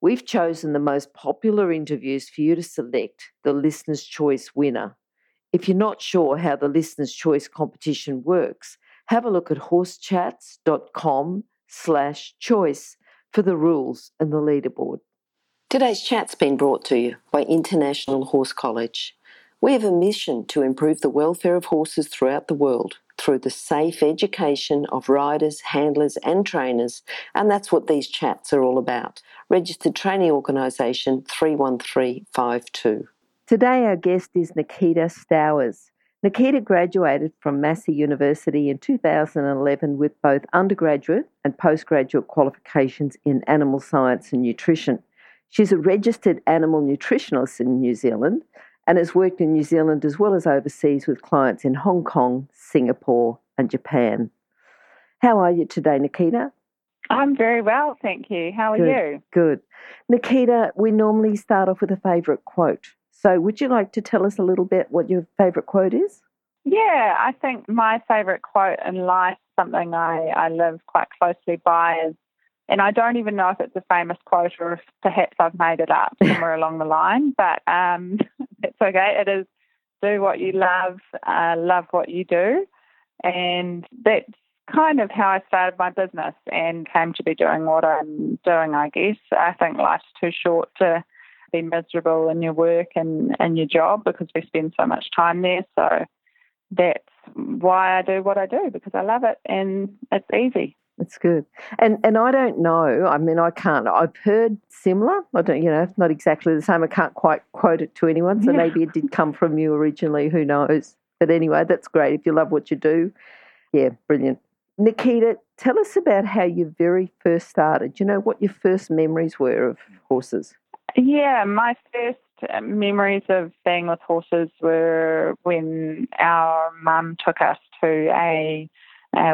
We've chosen the most popular interviews for you to select the Listener's Choice winner. If you're not sure how the Listener's Choice competition works, have a look at horsechats.com/choice for the rules and the leaderboard. Today's chat's been brought to you by International Horse College. We have a mission to improve the welfare of horses throughout the world through the safe education of riders, handlers and trainers, and that's what these chats are all about. Registered Training Organisation 31352. Today our guest is Nikita Stowers. Nikita graduated from Massey University in 2011 with both undergraduate and postgraduate qualifications in animal science and nutrition. She's a registered animal nutritionalist in New Zealand and has worked in New Zealand as well as overseas with clients in Hong Kong, Singapore and Japan. How are you today, Nikita? I'm very well, thank you. How are you? Good. Nikita, we normally start off with a favourite quote. So would you like to tell us a little bit what your favourite quote is? Yeah, I think my favourite quote in life, something I live quite closely by is, and I don't even know if it's a famous quote or if perhaps I've made it up somewhere along the line, but it's okay. It is, do what you love, love what you do. And that's kind of how I started my business and came to be doing what I'm doing, I guess. I think life's too short to be miserable in your work and in your job because we spend so much time there. So that's why I do what I do, because I love it and it's easy. It's good. And I don't know, I mean, I can't, I've heard similar, I don't, you know, not exactly the same. I can't quite quote it to anyone. So maybe it did come from you originally, who knows? But anyway, that's great. If you love what you do, yeah, brilliant. Nikita, tell us about how you very first started. You know what your first memories were of horses? Yeah, my first memories of being with horses were when our mum took us to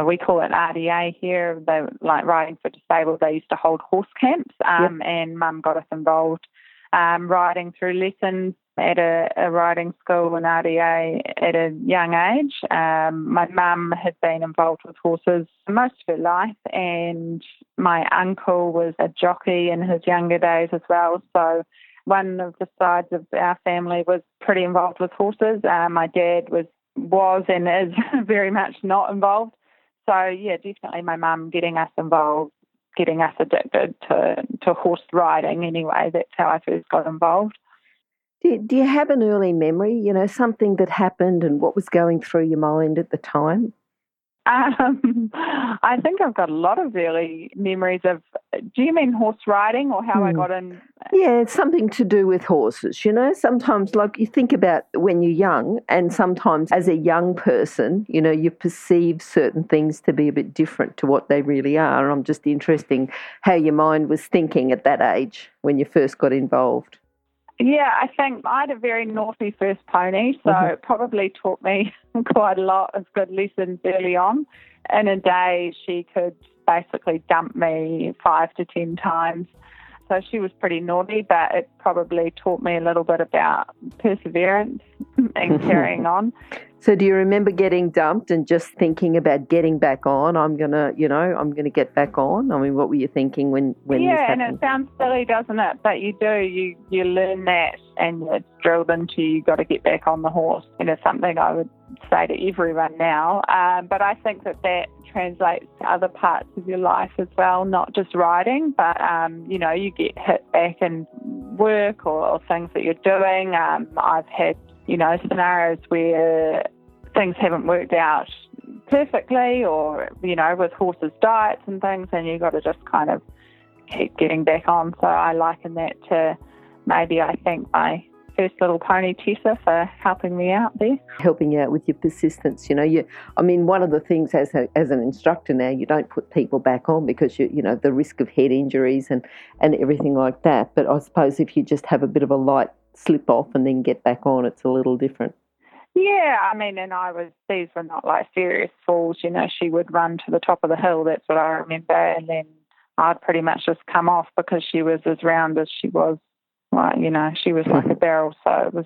we call it RDA here, they like riding for disabled. They used to hold horse camps, and mum got us involved riding through lessons at a riding school in RDA at a young age. My mum had been involved with horses most of her life, and my uncle was a jockey in his younger days as well. So one of the sides of our family was pretty involved with horses. My dad was and is very much not involved. So yeah, definitely my mum getting us involved, getting us addicted to horse riding anyway. That's how I first got involved. Do you have an early memory, you know, something that happened and what was going through your mind at the time? I think I've got a lot of early memories of, do you mean horse riding or how I got in? Yeah, it's something to do with horses, you know. Sometimes, like, you think about when you're young and sometimes as a young person, you know, you perceive certain things to be a bit different to what they really are. I'm just interested how your mind was thinking at that age when you first got involved. Yeah, I think I had a very naughty first pony, so it probably taught me quite a lot of good lessons early on. In a day, she could basically dump me 5 to 10 times. So she was pretty naughty, but it probably taught me a little bit about perseverance and carrying on. So do you remember getting dumped and just thinking about getting back on? I'm going to get back on. I mean, what were you thinking when this happened? Yeah, and it sounds silly, doesn't it? But you do. You learn that and it's drilled into you, got to get back on the horse. And it's something I would say to everyone now. But I think that translates to other parts of your life as well, not just riding, but, you know, you get hit back in work or things that you're doing. I've had, you know, scenarios where things haven't worked out perfectly or, you know, with horses' diets and things, and you've got to just kind of keep getting back on. So I liken that to maybe I think my First Little Pony tutor for helping me out there. Helping you out with your persistence, you know. One of the things as an instructor now, you don't put people back on because, you know, the risk of head injuries and everything like that. But I suppose if you just have a bit of a light slip off and then get back on, it's a little different. Yeah, these were not like serious falls, you know. She would run to the top of the hill, that's what I remember, and then I'd pretty much just come off because she was as round as she was, like, you know, she was like a barrel, so it was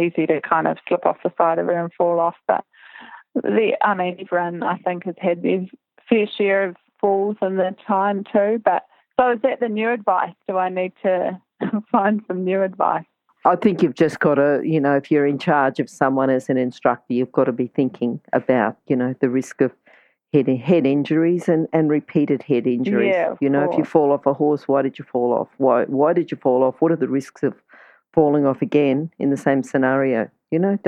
easy to kind of slip off the side of her and fall off. But, everyone, I think, has had their fair share of falls in their time too. But so is that the new advice? Do I need to find some new advice? I think you've just got to, you know, if you're in charge of someone as an instructor, you've got to be thinking about, you know, the risk of head injuries and repeated head injuries. Yeah, you know, if you fall off a horse, why did you fall off? Why did you fall off? What are the risks of falling off again in the same scenario? You know,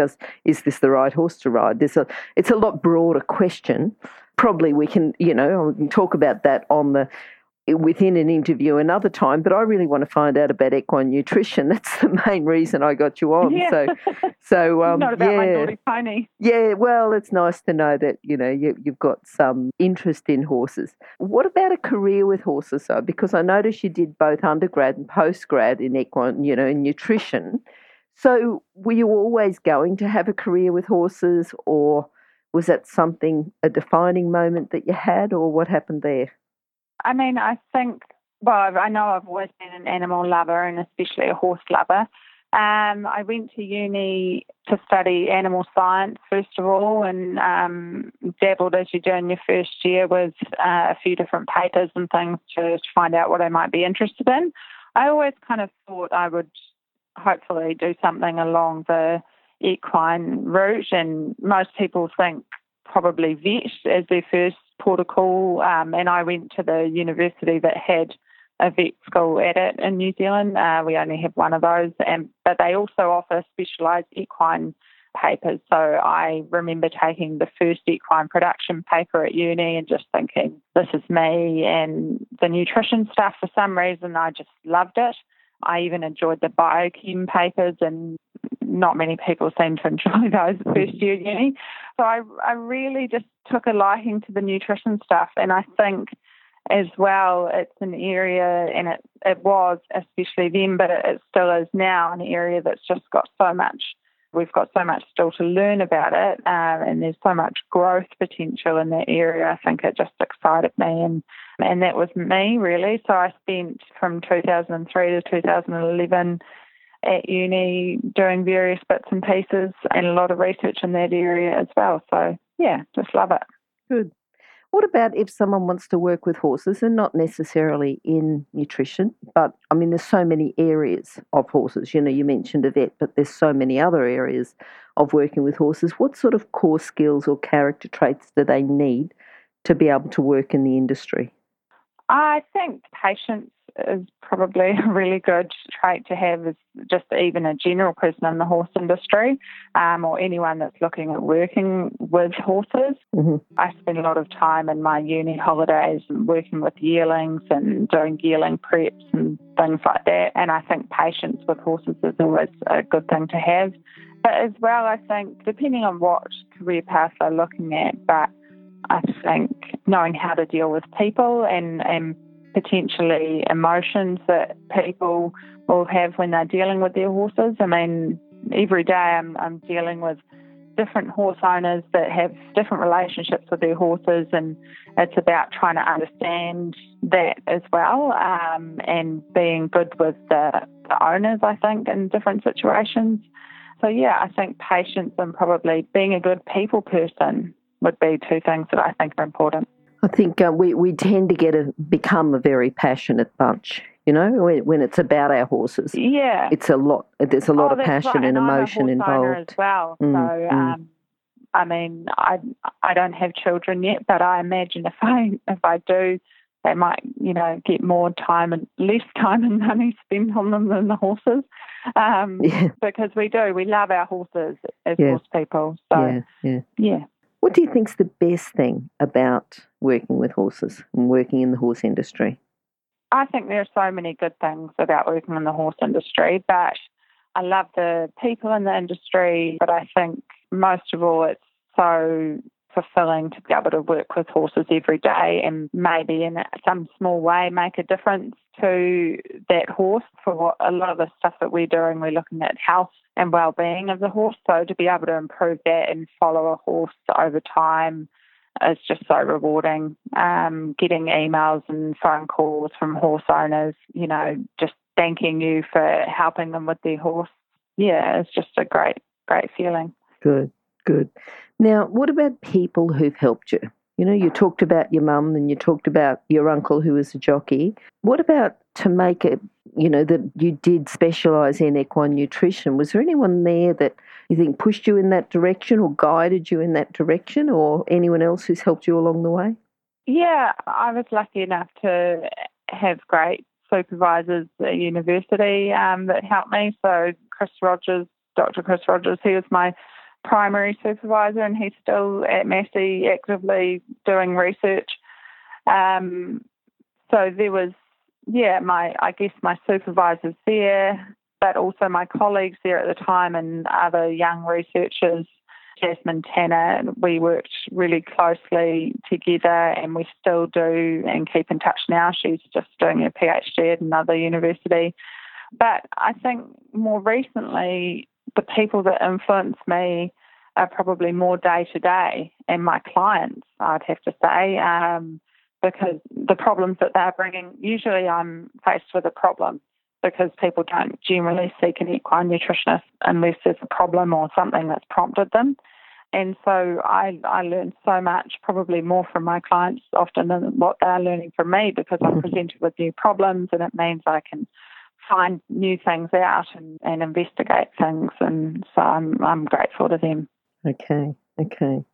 is this the right horse to ride? It's a lot broader question. Probably we can talk about that within an interview another time, but I really want to find out about equine nutrition. That's the main reason I got you on. Yeah. So not about my naughty pony. Yeah, well, it's nice to know that, you know, you've got some interest in horses. What about a career with horses, though? Because I noticed you did both undergrad and postgrad in equine, you know, in nutrition. So were you always going to have a career with horses, or was that a defining moment that you had, or what happened there? I know I've always been an animal lover and especially a horse lover. I went to uni to study animal science, first of all, and dabbled, as you do in your first year, with a few different papers and things to find out what I might be interested in. I always kind of thought I would hopefully do something along the equine route, and most people think probably vet as their first port of call, and I went to the university that had a vet school at it in New Zealand. We only have one of those, but they also offer specialised equine papers. So I remember taking the first equine production paper at uni and just thinking, this is me, and the nutrition stuff, for some reason, I just loved it. I even enjoyed the biochem papers, and not many people seem to enjoy those first year at uni. So I really just took a liking to the nutrition stuff. And I think as well, it's an area, and it was especially then, but it still is now, an area that's just got so much, we've got so much still to learn about it. And there's so much growth potential in that area. I think it just excited me. And that was me, really. So I spent from 2003 to 2011 at uni doing various bits and pieces and a lot of research in that area as well. So, yeah, just love it. Good. What about if someone wants to work with horses and not necessarily in nutrition, but, there's so many areas of horses. You know, you mentioned a vet, but there's so many other areas of working with horses. What sort of core skills or character traits do they need to be able to work in the industry? I think patience is probably a really good trait to have as just even a general person in the horse industry, or anyone that's looking at working with horses. Mm-hmm. I spent a lot of time in my uni holidays working with yearlings and doing yearling preps and things like that, and I think patience with horses is always a good thing to have. But as well, I think, depending on what career path they're looking at, but I think knowing how to deal with people and potentially emotions that people will have when they're dealing with their horses. Every day I'm dealing with different horse owners that have different relationships with their horses, and it's about trying to understand that as well, and being good with the owners, I think, in different situations. So, yeah, I think patience and probably being a good people person would be two things that I think are important. I think we tend to become a very passionate bunch, you know, when it's about our horses. Yeah. It's a lot. There's a lot of passion, right, and emotion involved. As well. I don't have children yet, but I imagine if I do, they might, you know, get more time and less time and money spent on them than the horses, because we love our horses as horse people. So yeah. What do you think's the best thing about working with horses and working in the horse industry? I think there are so many good things about working in the horse industry, but I love the people in the industry, but I think most of all it's so fulfilling to be able to work with horses every day and maybe in some small way make a difference to that horse. For what a lot of the stuff that we're doing, we're looking at health and well-being of the horse, so to be able to improve that and follow a horse over time is just so rewarding. Getting emails and phone calls from horse owners, you know, just thanking you for helping them with their horse. Yeah, it's just a great feeling. Good. Now, what about people who've helped you? You know, you talked about your mum and you talked about your uncle who was a jockey. What about to make it, you know, that you did specialise in equine nutrition? Was there anyone there that you think pushed you in that direction or guided you in that direction, or anyone else who's helped you along the way? Yeah, I was lucky enough to have great supervisors at university that helped me. So Chris Rogers, Dr. Chris Rogers, he was my primary supervisor, and he's still at Massey actively doing research. So there was, my supervisors there, but also my colleagues there at the time and other young researchers, Jasmine Tanner. We worked really closely together, and we still do and keep in touch now. She's just doing her PhD at another university. But I think more recently, the people that influence me are probably more day-to-day, and my clients, I'd have to say, because the problems that they're bringing, usually I'm faced with a problem because people don't generally seek an equine nutritionist unless there's a problem or something that's prompted them. And so I learn so much, probably more from my clients often than what they're learning from me, because I'm presented with new problems, and it means I can find new things out and investigate things, and so I'm grateful to them. Okay.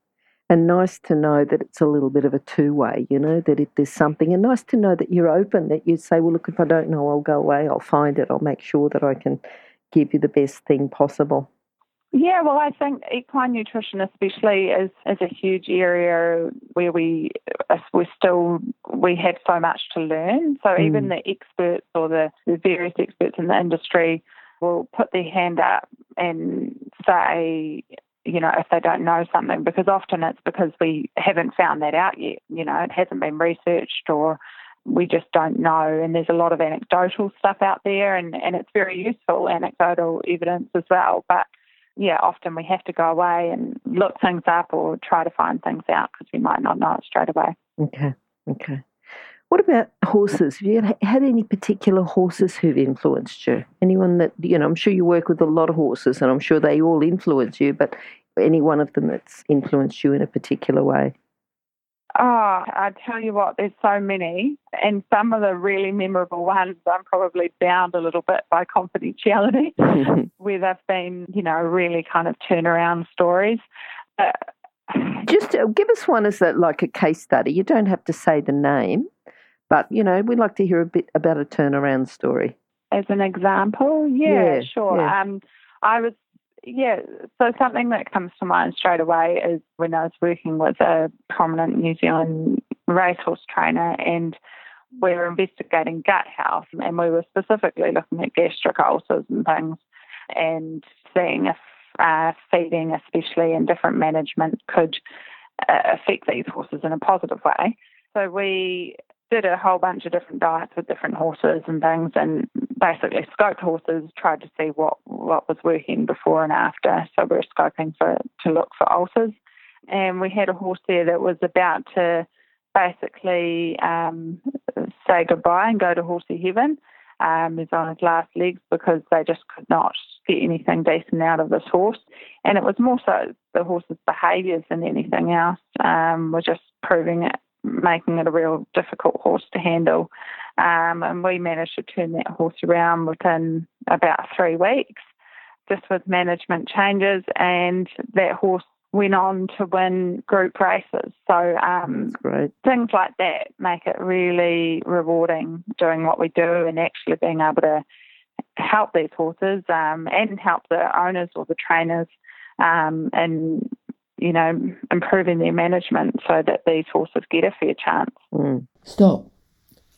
And nice to know that it's a little bit of a two-way, you know, that if there's something, and nice to know that you're open, that you say, well, look, if I don't know, I'll go away, I'll find it, I'll make sure that I can give you the best thing possible. Yeah, well, I think equine nutrition especially is a huge area where we have so much to learn. So even the experts or the various experts in the industry will put their hand up and say, you know, if they don't know something, because often it's because we haven't found that out yet. You know, it hasn't been researched, or we just don't know. And there's a lot of anecdotal stuff out there, and it's very useful anecdotal evidence as well. But yeah, often we have to go away and look things up or try to find things out because we might not know it straight away. Okay. What about horses? Have you had any particular horses who've influenced you? Anyone that, you know, I'm sure you work with a lot of horses and I'm sure they all influence you, but any one of them that's influenced you in a particular way? Oh, I tell you what, there's so many, and some of the really memorable ones I'm probably bound a little bit by confidentiality, where they've been, you know, really kind of turnaround stories. Just give us one as a case study. You don't have to say the name, but, you know, we'd like to hear a bit about a turnaround story. As an example? Yeah, sure. Yeah. So something that comes to mind straight away is when I was working with a prominent New Zealand racehorse trainer, and we were investigating gut health, and we were specifically looking at gastric ulcers and things, and seeing if feeding especially and different management could affect these horses in a positive way. So we did a whole bunch of different diets with different horses and things, and basically scoped horses, tried to see what was working before and after. So we were scoping to look for ulcers. And we had a horse there that was about to basically say goodbye and go to horsey heaven. He's on his last legs because they just could not get anything decent out of this horse. And it was more so the horse's behaviours than anything else. We're just proving it, making it a real difficult horse to handle. And we managed to turn that horse around within about 3 weeks, just with management changes, and that horse went on to win group races. So things like that make it really rewarding doing what we do and actually being able to help these horses and help the owners or the trainers and, you know, improving their management so that these horses get a fair chance. Stop.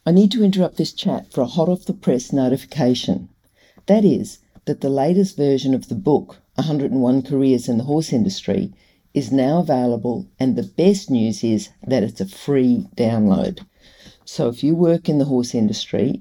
I need to interrupt this chat for a hot off the press notification. That is, that the latest version of the book, 101 Careers in the Horse Industry, is now available, and the best news is that it's a free download. So if you work in the horse industry,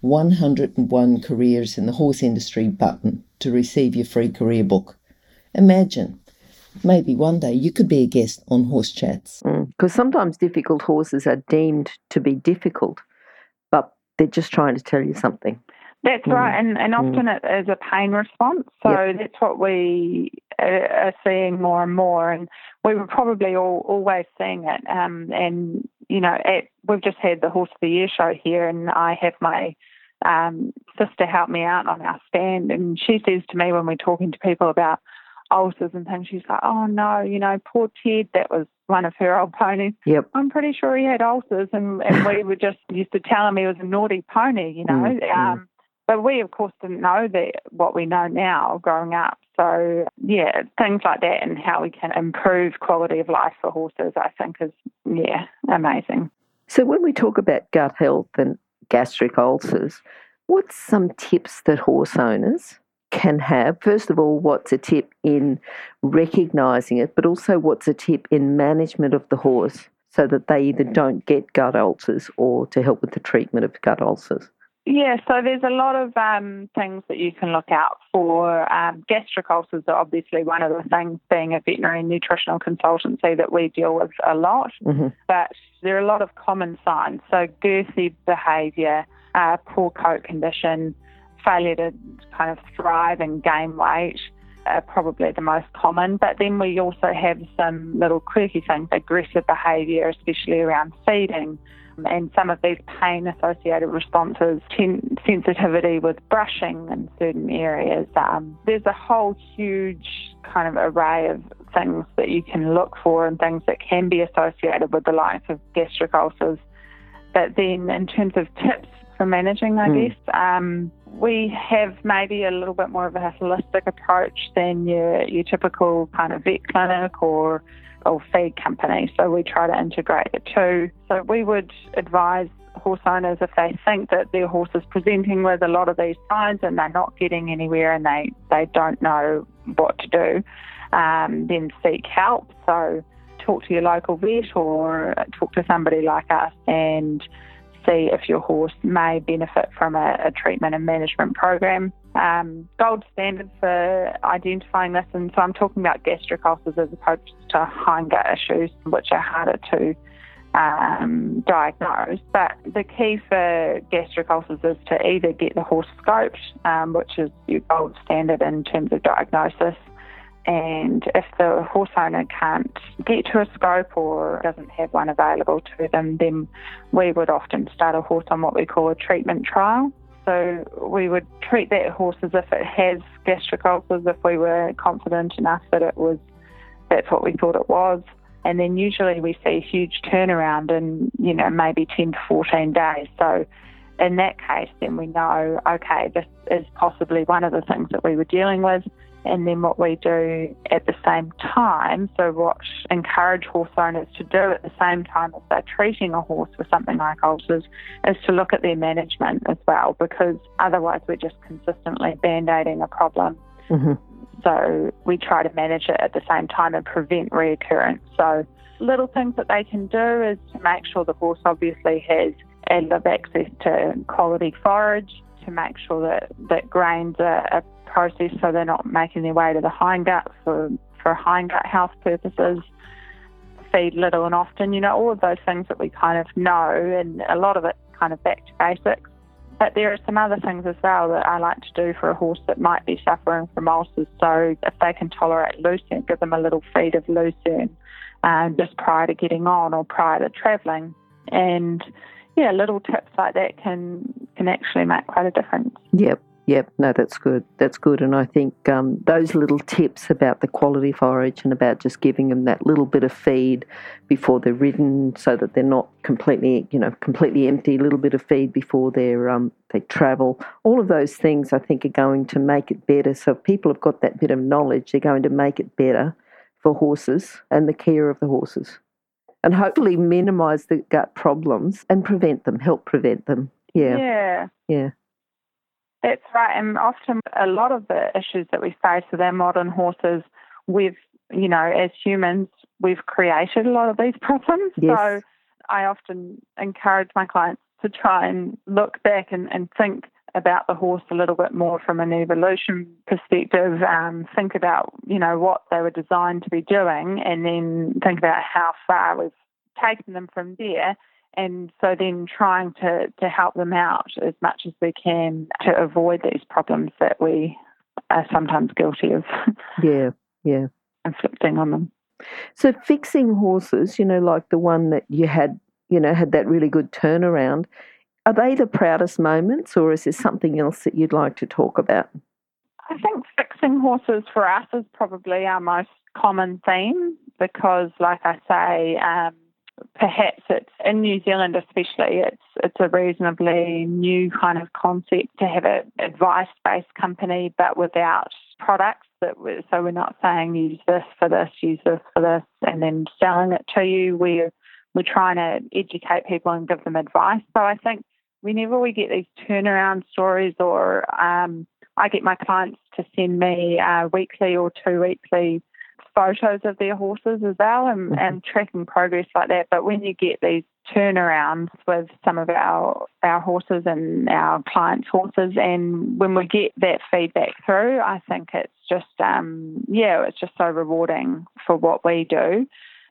101 Careers in the Horse Industry button to receive your free career book. Imagine, maybe one day you could be a guest on Horse Chats. Because sometimes difficult horses are deemed to be difficult, but they're just trying to tell you something. That's right, and often it is a pain response. So that's what we are seeing more and more, and we were probably always seeing it. And, you know, we've just had the Horse of the Year show here, and I have my sister help me out on our stand, and she says to me when we're talking to people about ulcers and things, she's like, oh, no, you know, poor Ted, that was one of her old ponies. Yep. I'm pretty sure he had ulcers, and we were just used to tell him he was a naughty pony, you know. But we, of course, didn't know that what we know now growing up. So, yeah, things like that and how we can improve quality of life for horses, I think is, amazing. So when we talk about gut health and gastric ulcers, what's some tips that horse owners can have? First of all, what's a tip in recognising it, but also what's a tip in management of the horse so that they either don't get gut ulcers or to help with the treatment of gut ulcers? Yeah, so there's a lot of things that you can look out for. Gastric ulcers are obviously one of the things, being a veterinary nutritional consultancy, that we deal with a lot. But there are a lot of common signs. So girthy behaviour, poor coat condition, failure to kind of thrive and gain weight are probably the most common. But then we also have some little quirky things, aggressive behaviour, especially around feeding. And some of these pain-associated responses, sensitivity with brushing in certain areas. There's a whole huge kind of array of things that you can look for and things that can be associated with the likes of gastric ulcers. But then in terms of tips for managing, I guess, we have maybe a little bit more of a holistic approach than your typical kind of vet clinic or feed company. So we try to integrate the two. So we would advise horse owners, if they think that their horse is presenting with a lot of these signs and they're not getting anywhere and they don't know what to do, then seek help. So talk to your local vet or talk to somebody like us and see if your horse may benefit from a treatment and management program. Gold standard for identifying this, and so I'm talking about gastric ulcers as opposed to hindgut issues, which are harder to diagnose. But the key for gastric ulcers is to either get the horse scoped, which is your gold standard in terms of diagnosis, and if the horse owner can't get to a scope or doesn't have one available to them, then we would often start a horse on what we call a treatment trial. So we would treat that horse as if it has gastric ulcers, if we were confident enough that that's what we thought it was. And then usually we see a huge turnaround in, maybe 10 to 14 days. So in that case, then we know, okay, this is possibly one of the things that we were dealing with. And then what we do at the same time, so what encourage horse owners to do at the same time as they're treating a horse with something like ulcers, is to look at their management as well, because otherwise we're just consistently band-aiding a problem. So we try to manage it at the same time and prevent reoccurrence. So little things that they can do is to make sure the horse obviously has adequate access to quality forage, to make sure that grains are processed so they're not making their way to the hindgut for hindgut health purposes, feed little and often, all of those things that we kind of know, and a lot of it kind of back to basics. But there are some other things as well that I like to do for a horse that might be suffering from ulcers. So if they can tolerate lucerne, give them a little feed of lucerne just prior to getting on or prior to travelling. And little tips like that can actually make quite a difference. Yep. Yep, no, that's good. That's good. And I think those little tips about the quality forage and about just giving them that little bit of feed before they're ridden so that they're not completely, completely empty, a little bit of feed before they're, they travel. All of those things I think are going to make it better. So if people have got that bit of knowledge, they're going to make it better for horses and the care of the horses, and hopefully minimise the gut problems and prevent them, help prevent them. Yeah. That's right, and often a lot of the issues that we face with our modern horses, we've, as humans, we've created a lot of these problems. Yes. So I often encourage my clients to try and look back and think about the horse a little bit more from an evolution perspective, think about, what they were designed to be doing, and then think about how far we've taken them from there. And so then trying to help them out as much as we can to avoid these problems that we are sometimes guilty of inflicting on them. So fixing horses, like the one that you had that really good turnaround, are they the proudest moments, or is there something else that you'd like to talk about? I think fixing horses for us is probably our most common theme because, like I say, perhaps it's in New Zealand especially, it's a reasonably new kind of concept to have an advice-based company but without products. So we're not saying use this for this, and then selling it to you. We're trying to educate people and give them advice. So I think whenever we get these turnaround stories, or I get my clients to send me weekly or two-weekly photos of their horses as well, and tracking progress like that. But when you get these turnarounds with some of our horses and our clients' horses, and when we get that feedback through, I think it's just it's just so rewarding for what we do.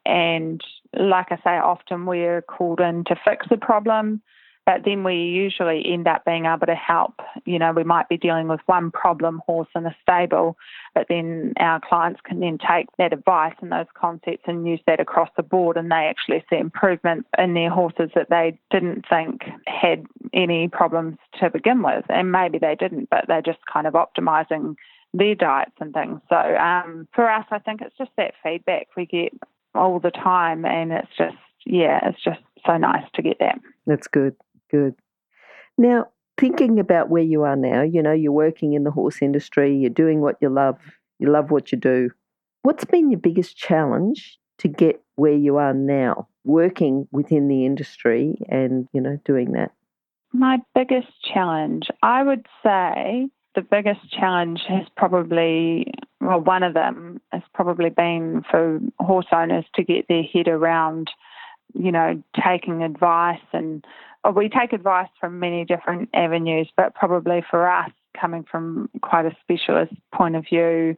And like I say, often we're called in to fix a problem, but then we usually end up being able to help. We might be dealing with one problem horse in a stable, but then our clients can then take that advice and those concepts and use that across the board, and they actually see improvement in their horses that they didn't think had any problems to begin with. And maybe they didn't, but they're just kind of optimising their diets and things. So for us, I think it's just that feedback we get all the time, and it's just so nice to get that. That's good. Good. Now, thinking about where you are now, you're working in the horse industry, you're doing what you love what you do. What's been your biggest challenge to get where you are now, working within the industry and, doing that? My biggest challenge, I would say the biggest challenge has probably, one of them has probably been for horse owners to get their head around taking advice, and we take advice from many different avenues, but probably for us, coming from quite a specialist point of view,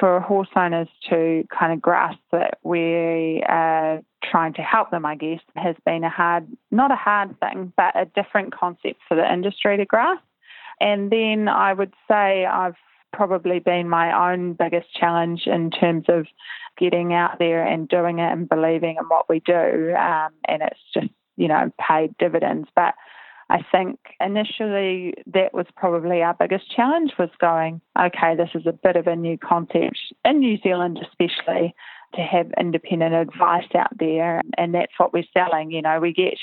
for horse owners to kind of grasp that we are trying to help them, I guess, has been not a hard thing, but a different concept for the industry to grasp. And then I would say I've probably been my own biggest challenge in terms of getting out there and doing it and believing in what we do, and it's just paid dividends. But I think initially that was probably our biggest challenge, was going, okay, this is a bit of a new concept in New Zealand especially, to have independent advice out there, and that's what we're selling. We get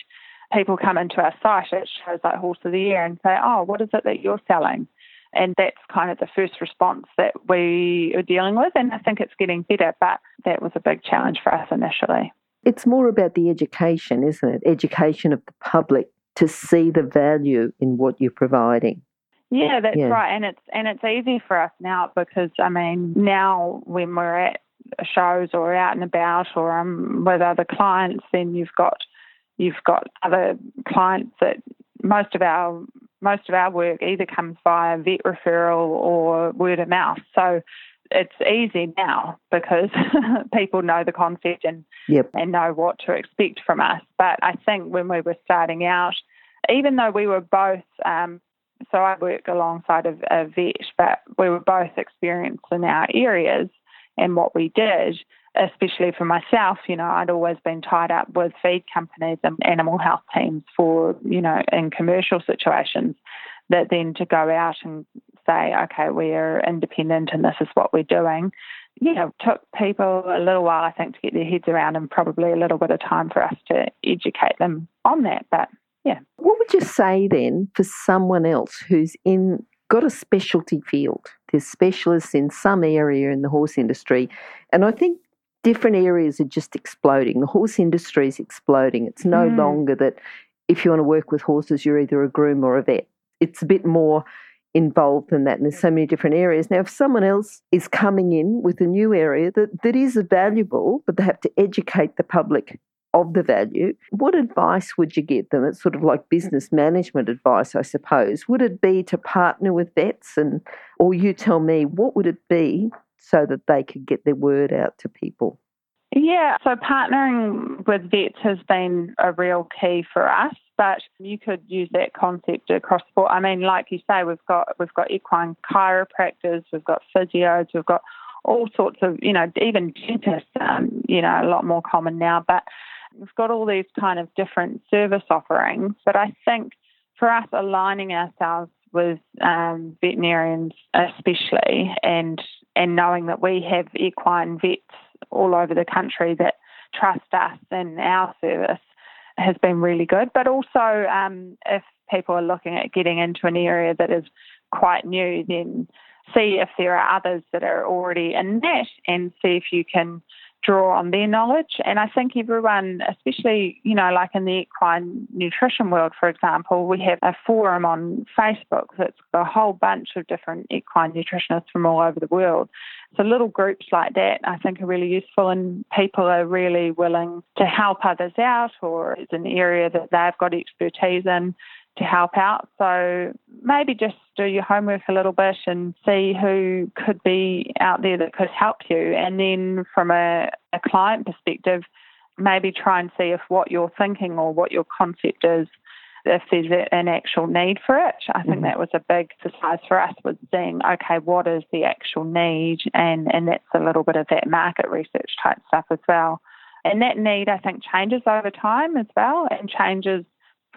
people come into our site, it shows like Horse of the Year, and say, oh, what is it that you're selling? And that's kind of the first response that we are dealing with, and I think it's getting better, but that was a big challenge for us initially. It's more about the education, isn't it? Education of the public to see the value in what you're providing. Yeah, that's right, and it's easy for us now because, now when we're at shows or out and about or with other clients, then you've got other clients that most of our work either comes via vet referral or word of mouth. So it's easy now because people know the concept and know what to expect from us. But I think when we were starting out, even though we were both, so I work alongside a vet, but we were both experienced in our areas and what we did, especially for myself, I'd always been tied up with feed companies and animal health teams for, in commercial situations. that then to go out and say, okay, we're independent and this is what we're doing, took people a little while, I think, to get their heads around, and probably a little bit of time for us to educate them on that. But yeah. What would you say then for someone else who's got a specialty field? There's specialists in some area in the horse industry, and I think different areas are just exploding. The horse industry is exploding. It's no longer that if you want to work with horses, you're either a groom or a vet. It's a bit more involved than that, and there's so many different areas. Now, if someone else is coming in with a new area that is valuable, but they have to educate the public of the value, what advice would you give them? It's sort of like business management advice, I suppose. Would it be to partner with vets, or you tell me, what would it be so that they could get their word out to people? Yeah, so partnering with vets has been a real key for us, but you could use that concept across the board. I mean, like you say, we've got equine chiropractors, we've got physios, we've got all sorts of, even dentists, a lot more common now, but we've got all these kind of different service offerings. But I think for us, aligning ourselves with veterinarians especially, and knowing that we have equine vets all over the country that trust us and our service has been really good. But also if people are looking at getting into an area that is quite new, then see if there are others that are already in that and see if you can draw on their knowledge. And I think everyone, especially, like in the equine nutrition world, for example, we have a forum on Facebook that's got a whole bunch of different equine nutritionists from all over the world. So little groups like that, I think, are really useful, and people are really willing to help others out, or it's an area that they've got expertise in to help out. So maybe just do your homework a little bit and see who could be out there that could help you. And then from a client perspective, maybe try and see if what you're thinking or what your concept is, if there's an actual need for it. I think that was a big exercise for us, was seeing, okay, what is the actual need? And that's a little bit of that market research type stuff as well. And that need, I think, changes over time as well, and changes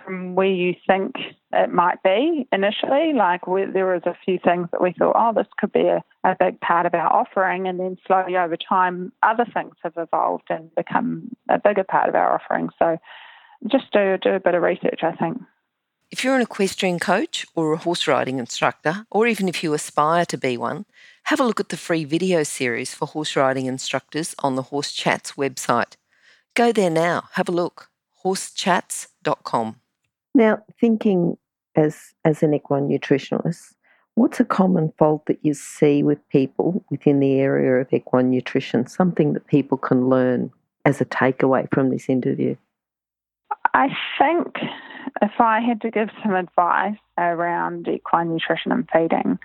from where you think it might be initially. Like there was a few things that we thought, this could be a big part of our offering, and then slowly over time other things have evolved and become a bigger part of our offering. So just do a bit of research, I think. If you're an equestrian coach or a horse riding instructor, or even if you aspire to be one, have a look at the free video series for horse riding instructors on the Horse Chats website. Go there now, have a look, horsechats.com. Now, thinking as an equine nutritionalist, what's a common fault that you see with people within the area of equine nutrition, something that people can learn as a takeaway from this interview? I think if I had to give some advice around equine nutrition and feeding,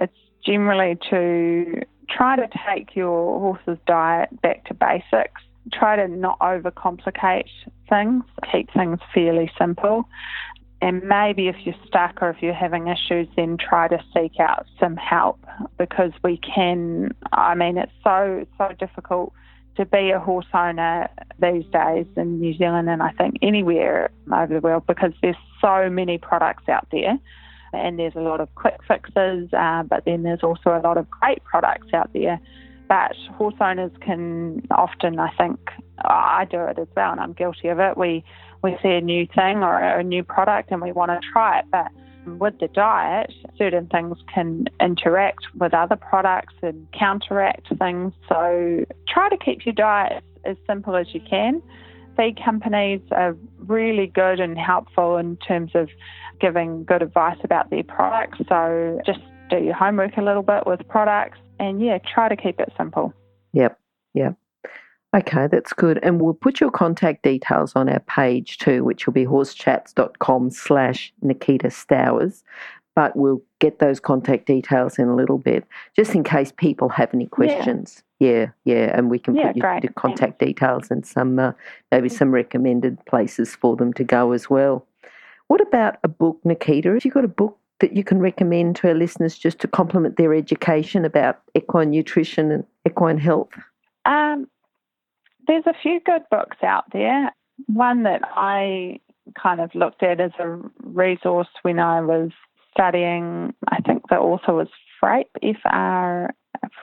it's generally to try to take your horse's diet back to basics. Try to not overcomplicate things, keep things fairly simple. And maybe if you're stuck or if you're having issues, then try to seek out some help, because it's so difficult to be a horse owner these days in New Zealand, and I think anywhere over the world, because there's so many products out there. And there's a lot of quick fixes, but then there's also a lot of great products out there. But horse owners can often, I think, I do it as well, and I'm guilty of it, we see a new thing or a new product and we want to try it. But with the diet, certain things can interact with other products and counteract things. So try to keep your diet as simple as you can. Feed companies are really good and helpful in terms of giving good advice about their products. So just do your homework a little bit with products. And try to keep it simple. Yep. Okay, that's good. And we'll put your contact details on our page too, which will be horsechats.com/Nikita Stowers. But we'll get those contact details in a little bit, just in case people have any questions. Yeah. And we can put the contact details and some maybe some recommended places for them to go as well. What about a book, Nikita? Have you got a book that you can recommend to our listeners just to complement their education about equine nutrition and equine health? There's a few good books out there. One that I kind of looked at as a resource when I was studying, I think the author was Frape, F-R,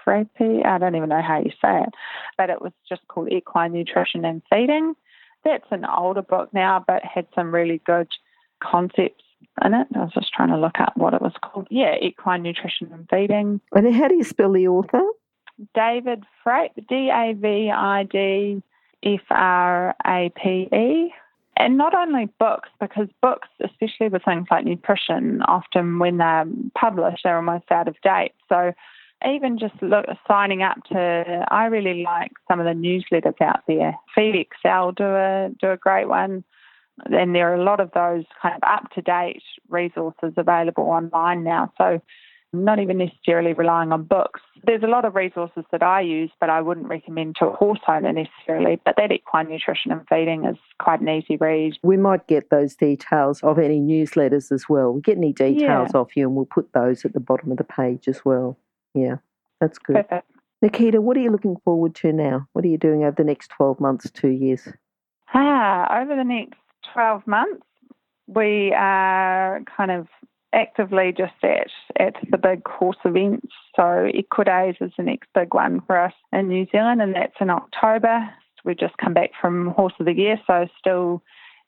Frape, I don't even know how you say it, but it was just called Equine Nutrition and Feeding. That's an older book now, but had some really good concepts in it. I was just trying to look up what it was called. Yeah, Equine Nutrition and Feeding. And how do you spell the author? David Frape, D-A-V-I-D-F-R-A-P-E. And not only books, because books, especially with things like nutrition, often when they're published, they're almost out of date. So even just signing up to, I really like some of the newsletters out there. FeedXL do a great one. And there are a lot of those kind of up-to-date resources available online now. So not even necessarily relying on books. There's a lot of resources that I use, but I wouldn't recommend to a horse owner necessarily. But that Equine Nutrition and Feeding is quite an easy read. We might get those details of any newsletters as well. We'll get any details off you and we'll put those at the bottom of the page as well. Yeah, that's good. Perfect. Nikita, what are you looking forward to now? What are you doing over the next 12 months, 2 years? Over the next 12 months, we are kind of actively just at the big horse events. So Equidays is the next big one for us in New Zealand, and that's in October. We've just come back from Horse of the Year, so still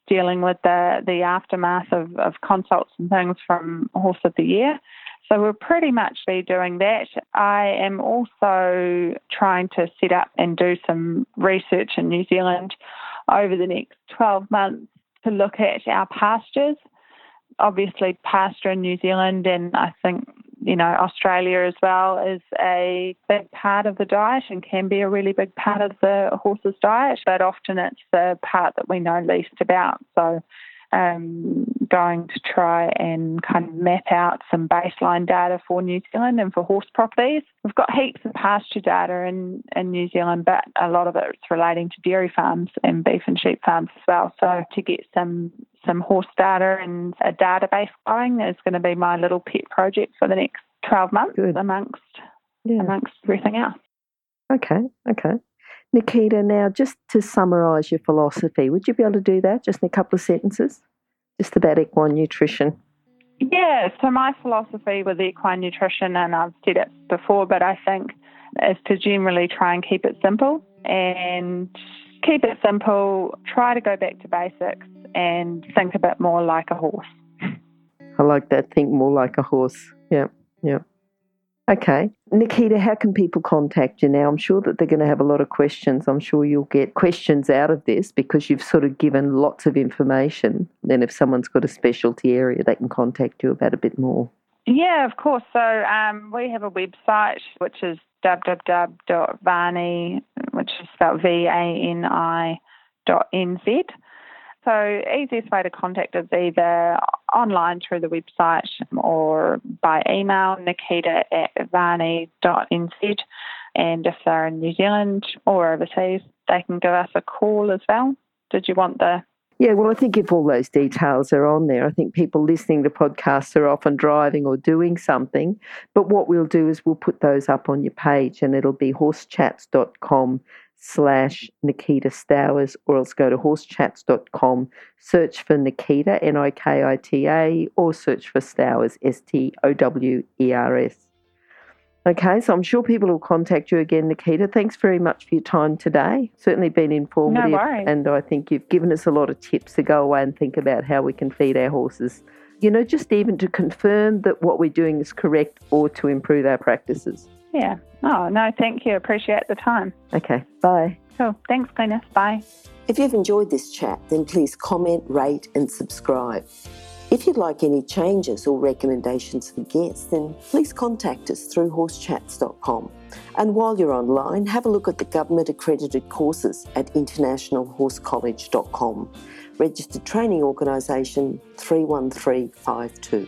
dealing with the aftermath of consults and things from Horse of the Year. So we'll pretty much be doing that. I am also trying to set up and do some research in New Zealand over the next 12 months to look at our pastures. Obviously, pasture in New Zealand, and I think, Australia as well, is a big part of the diet and can be a really big part of the horse's diet, but often it's the part that we know least about. So going to try and kind of map out some baseline data for New Zealand and for horse properties. We've got heaps of pasture data in New Zealand, but a lot of it's relating to dairy farms and beef and sheep farms as well. So to get some horse data and a database going is going to be my little pet project for the next 12 months amongst everything else. Okay. Nikita, now just to summarise your philosophy, would you be able to do that just in a couple of sentences? Just about equine nutrition. Yeah, so my philosophy with equine nutrition, and I've said it before, but I think is to generally try and keep it simple. Try to go back to basics and think a bit more like a horse. I like that, think more like a horse. Yeah. Okay. Nikita, how can people contact you now? I'm sure that they're going to have a lot of questions. I'm sure you'll get questions out of this because you've sort of given lots of information. Then if someone's got a specialty area, they can contact you about a bit more. Yeah, of course. So we have a website, which is www.vani, which is spelled vani.nz. So easiest way to contact is either online through the website or by email, nikita@vani.nz. And if they're in New Zealand or overseas, they can give us a call as well. Did you want the... Yeah, well, I think if all those details are on there, I think people listening to podcasts are often driving or doing something. But what we'll do is we'll put those up on your page, and it'll be horsechats.com/Nikita Stowers, or else go to horsechats.com, search for Nikita, Nikita, or search for Stowers, Stowers. Okay, so I'm sure people will contact you again, Nikita. Thanks very much for your time today. Certainly been informative. No worries. And I think you've given us a lot of tips to go away and think about how we can feed our horses, just even to confirm that what we're doing is correct or to improve our practices. Yeah. Oh, no, thank you. Appreciate the time. Okay, bye. Cool. Thanks, Glenys. Bye. If you've enjoyed this chat, then please comment, rate and subscribe. If you'd like any changes or recommendations for guests, then please contact us through horsechats.com. And while you're online, have a look at the government-accredited courses at internationalhorsecollege.com, Registered Training Organisation 31352.